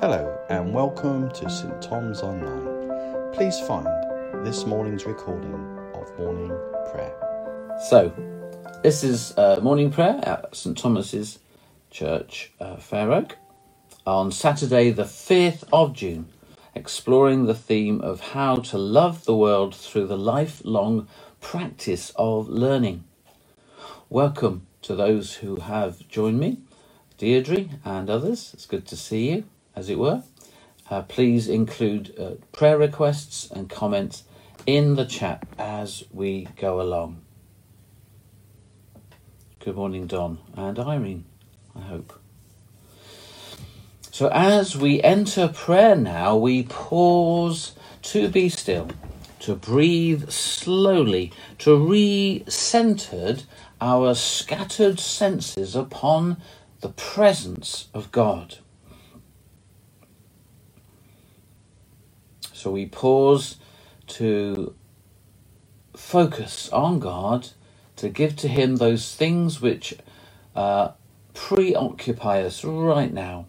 Hello and welcome to St Thomas Online. Please find this morning's recording of morning prayer. So, this is morning prayer at St Thomas's Church, Fair Oak, on Saturday the 5th of June, exploring the theme of how to love the world through the lifelong practice of learning. Welcome to those who have joined me, Deirdre and others. It's good to see you, as it were. Please include prayer requests and comments in the chat as we go along. Good morning, Don and Irene, I hope. So as we enter prayer now, we pause to be still, to breathe slowly, to re-centered our scattered senses upon the presence of God. So we pause to focus on God, to give to him those things which preoccupy us right now.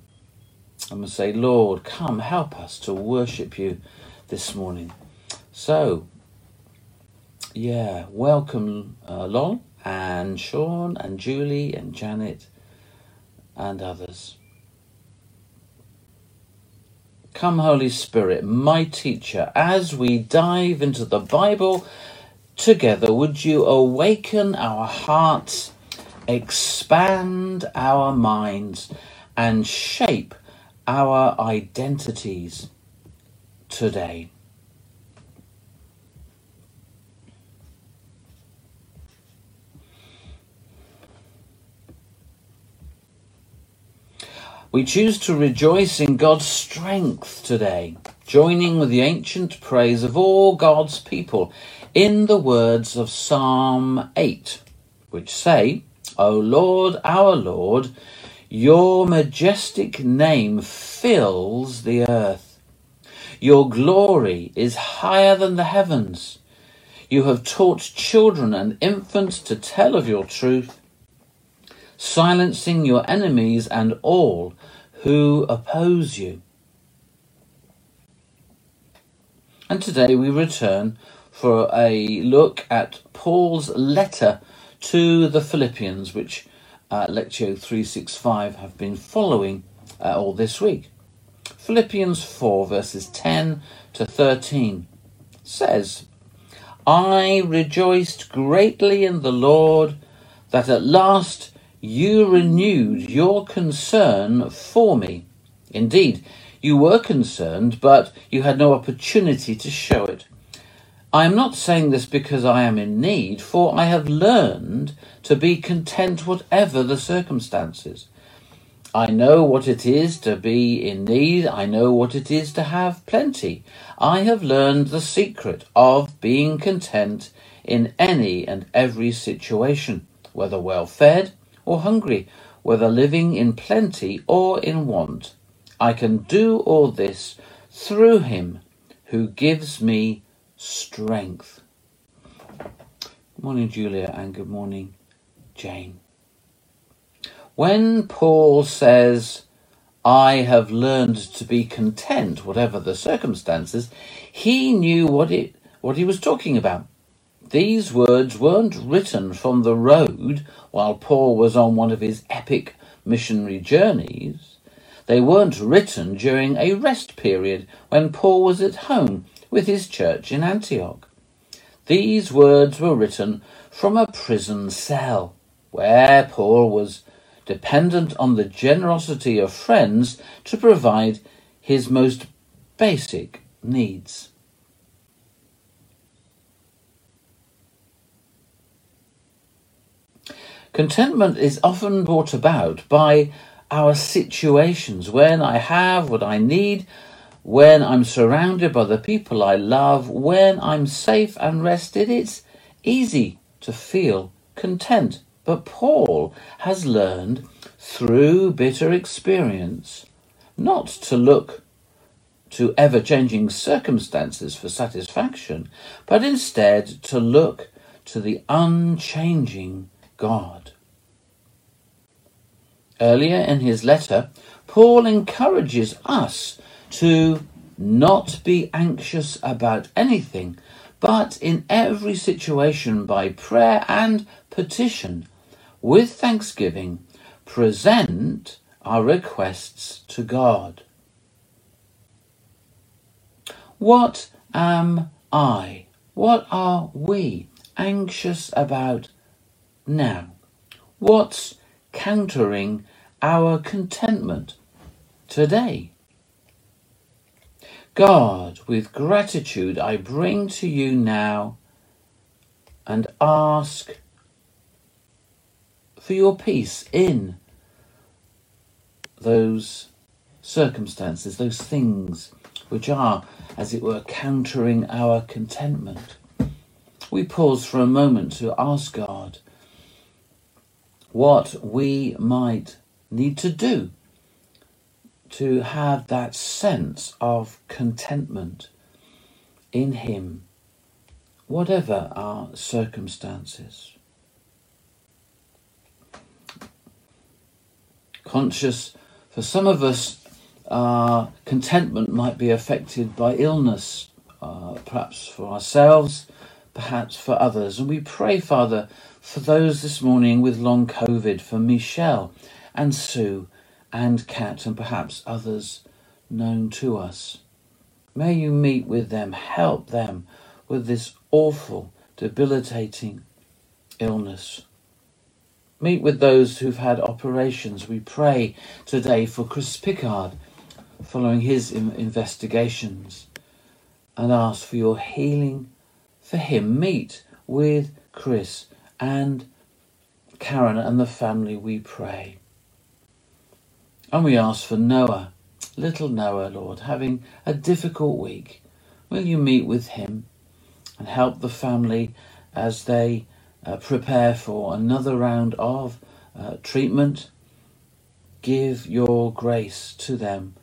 And we say, Lord, come help us to worship you this morning. So, welcome Lon and Sean and Julie and Janet and others. Come, Holy Spirit, my teacher, as we dive into the Bible together, would you awaken our hearts, expand our minds, and shape our identities today. We choose to rejoice in God's strength today, joining with the ancient praise of all God's people in the words of Psalm 8, which say, O Lord, our Lord, your majestic name fills the earth. Your glory is higher than the heavens. You have taught children and infants to tell of your truth, silencing your enemies and all who oppose you. And today we return for a look at Paul's letter to the Philippians, which Lectio 365 have been following all this week. Philippians 4 verses 10 to 13 says, I rejoiced greatly in the Lord that at last you renewed your concern for me. Indeed, you were concerned, but you had no opportunity to show it. I am not saying this because I am in need, for I have learned to be content whatever the circumstances. I know what it is to be in need. I know what it is to have plenty. I have learned the secret of being content in any and every situation, whether well-fed or hungry, whether living in plenty or in want. I can do all this through him who gives me strength. Good morning, Julia, and good morning, Jane. When Paul says, I have learned to be content, whatever the circumstances, he knew what he was talking about. These words weren't written from the road while Paul was on one of his epic missionary journeys. They weren't written during a rest period when Paul was at home with his church in Antioch. These words were written from a prison cell, where Paul was dependent on the generosity of friends to provide his most basic needs. Contentment is often brought about by our situations, when I have what I need, when I'm surrounded by the people I love, when I'm safe and rested. It's easy to feel content. But Paul has learned through bitter experience not to look to ever-changing circumstances for satisfaction, but instead to look to the unchanging God. Earlier in his letter, Paul encourages us to not be anxious about anything, but in every situation by prayer and petition, with thanksgiving, present our requests to God. What am I? What are we anxious about now? What's countering our contentment today? God, with gratitude I bring to you now and ask for your peace in those circumstances, those things which are, as it were, countering our contentment. We pause for a moment to ask God what we might need to do to have that sense of contentment in Him, whatever our circumstances. Conscious, for some of us, contentment might be affected by illness, perhaps for ourselves, perhaps for others. And we pray, Father, for those this morning with long COVID, for Michelle and Sue and Kat, and perhaps others known to us. May you meet with them, help them with this awful, debilitating illness. Meet with those who've had operations. We pray today for Chris Pickard, following his investigations, and ask for your healing for him. Meet with Chris and Karen and the family, we pray. And we ask for Noah, little Noah, Lord, having a difficult week. Will you meet with him and help the family as they prepare for another round of treatment? Give your grace to them,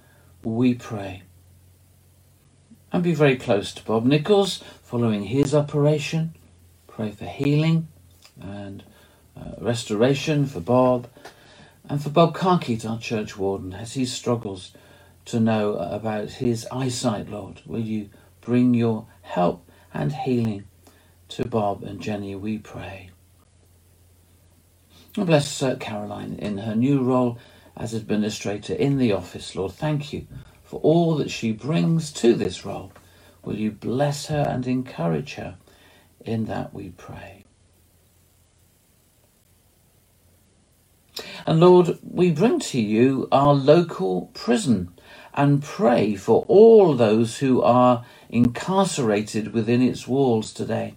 we pray. And be very close to Bob Nichols following his operation. Pray for healing and restoration for Bob, and for Bob Carkeet, our church warden, as he struggles to know about his eyesight, Lord. Will you bring your help and healing to Bob and Jenny, we pray. And bless Sir Caroline in her new role as administrator in the office, Lord. Thank you for all that she brings to this role. Will you bless her and encourage her in that, we pray. And Lord, we bring to you our local prison and pray for all those who are incarcerated within its walls today.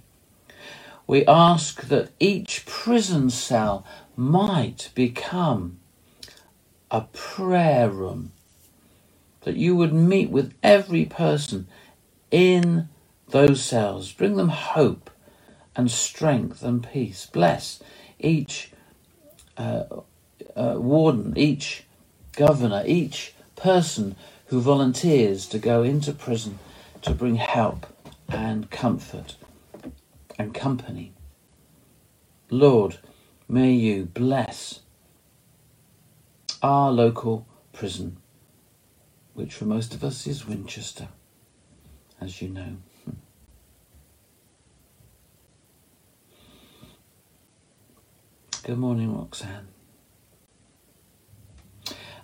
We ask that each prison cell might become a prayer room, that you would meet with every person in those cells, bring them hope and strength and peace. Bless each warden, each governor, each person who volunteers to go into prison to bring help and comfort and company. Lord, may you bless our local prison, which for most of us is Winchester, as you know. Good morning, Roxanne.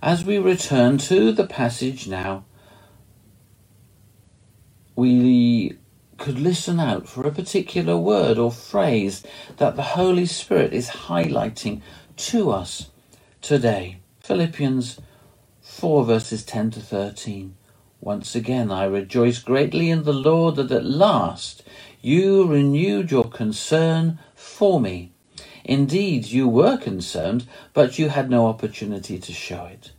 As we return to the passage now, we could listen out for a particular word or phrase that the Holy Spirit is highlighting to us today. Philippians 4 verses 10 to 13. Once again, I rejoice greatly in the Lord that at last you renewed your concern for me. Indeed, you were concerned, but you had no opportunity to show it.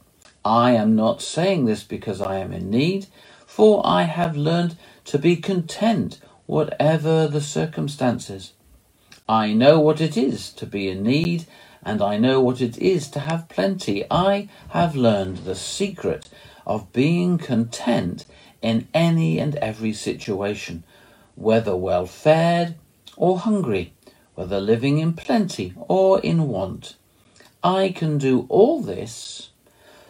I am not saying this because I am in need, for I have learned to be content whatever the circumstances. I know what it is to be in need, and I know what it is to have plenty. I have learned the secret of being content in any and every situation, whether well-fed or hungry, whether living in plenty or in want. I can do all this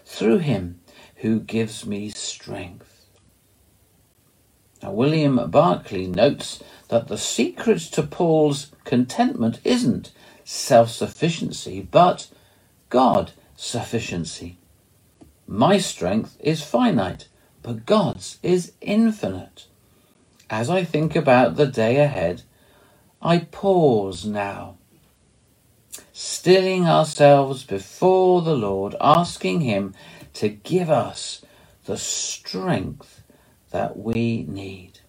through him who gives me strength. Now, William Barclay notes that the secret to Paul's contentment isn't self-sufficiency, but God-sufficiency. My strength is finite, but God's is infinite. As I think about the day ahead, I pause now, stilling ourselves before the Lord, asking him to give us the strength that we need.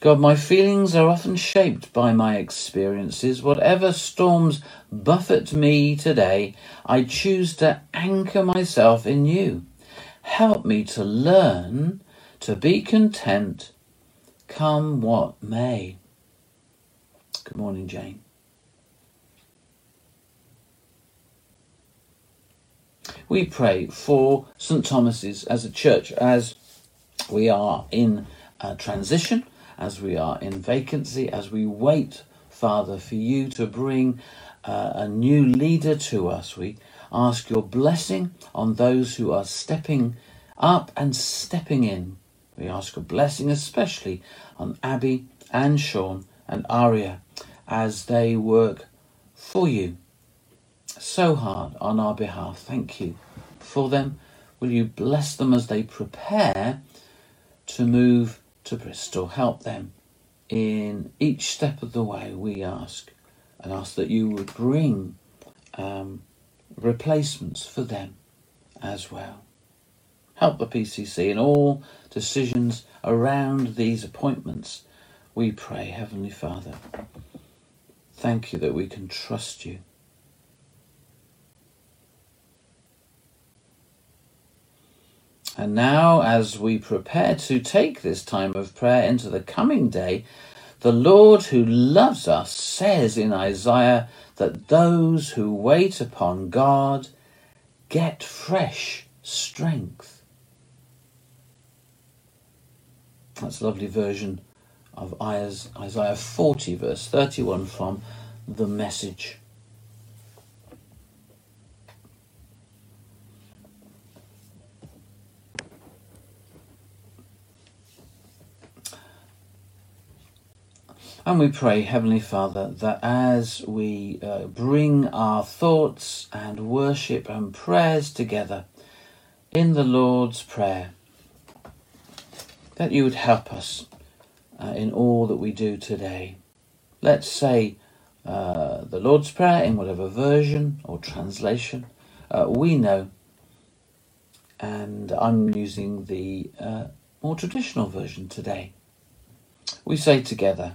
God, my feelings are often shaped by my experiences. Whatever storms buffet me today, I choose to anchor myself in you. Help me to learn to be content, come what may. Good morning, Jane. We pray for St Thomas's as a church, as we are in transition, as we are in vacancy, as we wait, Father, for you to bring a new leader to us. We ask your blessing on those who are stepping up and stepping in. We ask a blessing especially on Abby and Sean and Aria as they work for you so hard on our behalf. Thank you for them. Will you bless them as they prepare to move to Bristol? Help them in each step of the way, we ask, and ask that you would bring replacements for them as well. Help the PCC in all decisions around these appointments, we pray, Heavenly Father. Thank you that we can trust you. And now, as we prepare to take this time of prayer into the coming day, the Lord who loves us says in Isaiah that those who wait upon God get fresh strength. That's a lovely version of Isaiah 40, verse 31 from the Message. And we pray, Heavenly Father, that as we bring our thoughts and worship and prayers together in the Lord's Prayer, that you would help us in all that we do today. Let's say the Lord's Prayer in whatever version or translation we know. And I'm using the more traditional version today. We say together,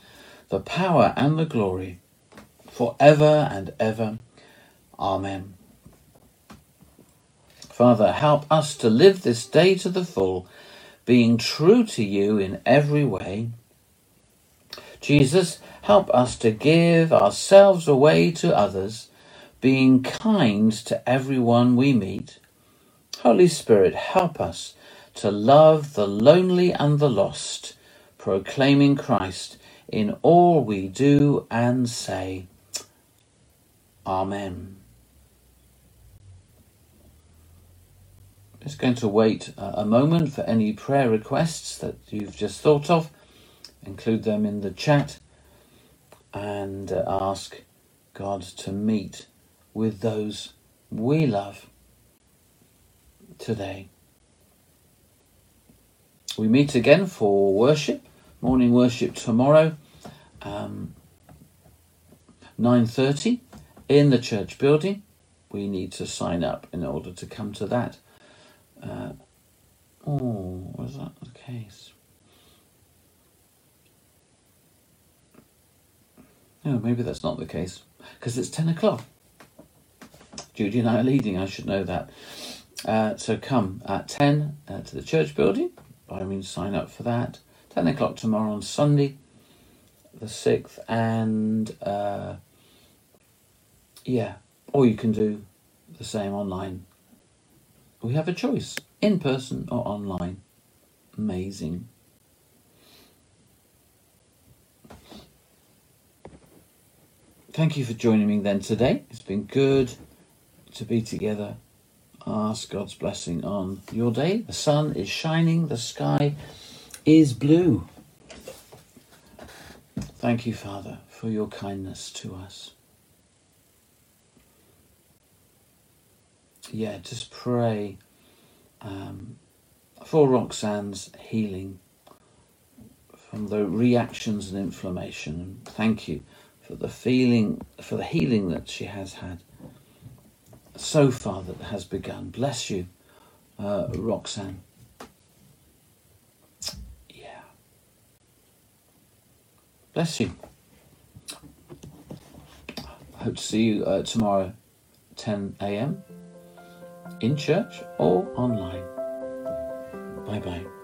the power and the glory, for ever and ever. Amen. Father, help us to live this day to the full, being true to you in every way. Jesus, help us to give ourselves away to others, being kind to everyone we meet. Holy Spirit, help us to love the lonely and the lost, proclaiming Christ in all we do and say. Amen. Just going to wait a moment for any prayer requests that you've just thought of. Include them in the chat and ask God to meet with those we love today. We meet again for worship. Morning worship tomorrow, 9:30 in the church building. We need to sign up in order to come to that. Was that the case? No, maybe that's not the case. because it's 10 o'clock. Judy and I are leading, I should know that. So come at 10 to the church building. I mean, sign up for that. 10 o'clock tomorrow on Sunday, the 6th. And, or you can do the same online. We have a choice, in person or online. Amazing. Thank you for joining me then today. It's been good to be together. Ask God's blessing on your day. The sun is shining. The sky is blue. Thank you, Father, for your kindness to us. Yeah, just pray for Roxanne's healing from the reactions and inflammation. And thank you for the feeling, for the healing that she has had so far that has begun. Bless you, Roxanne. Yeah. Bless you. Hope to see you tomorrow, 10 a.m. in church or online. Bye-bye.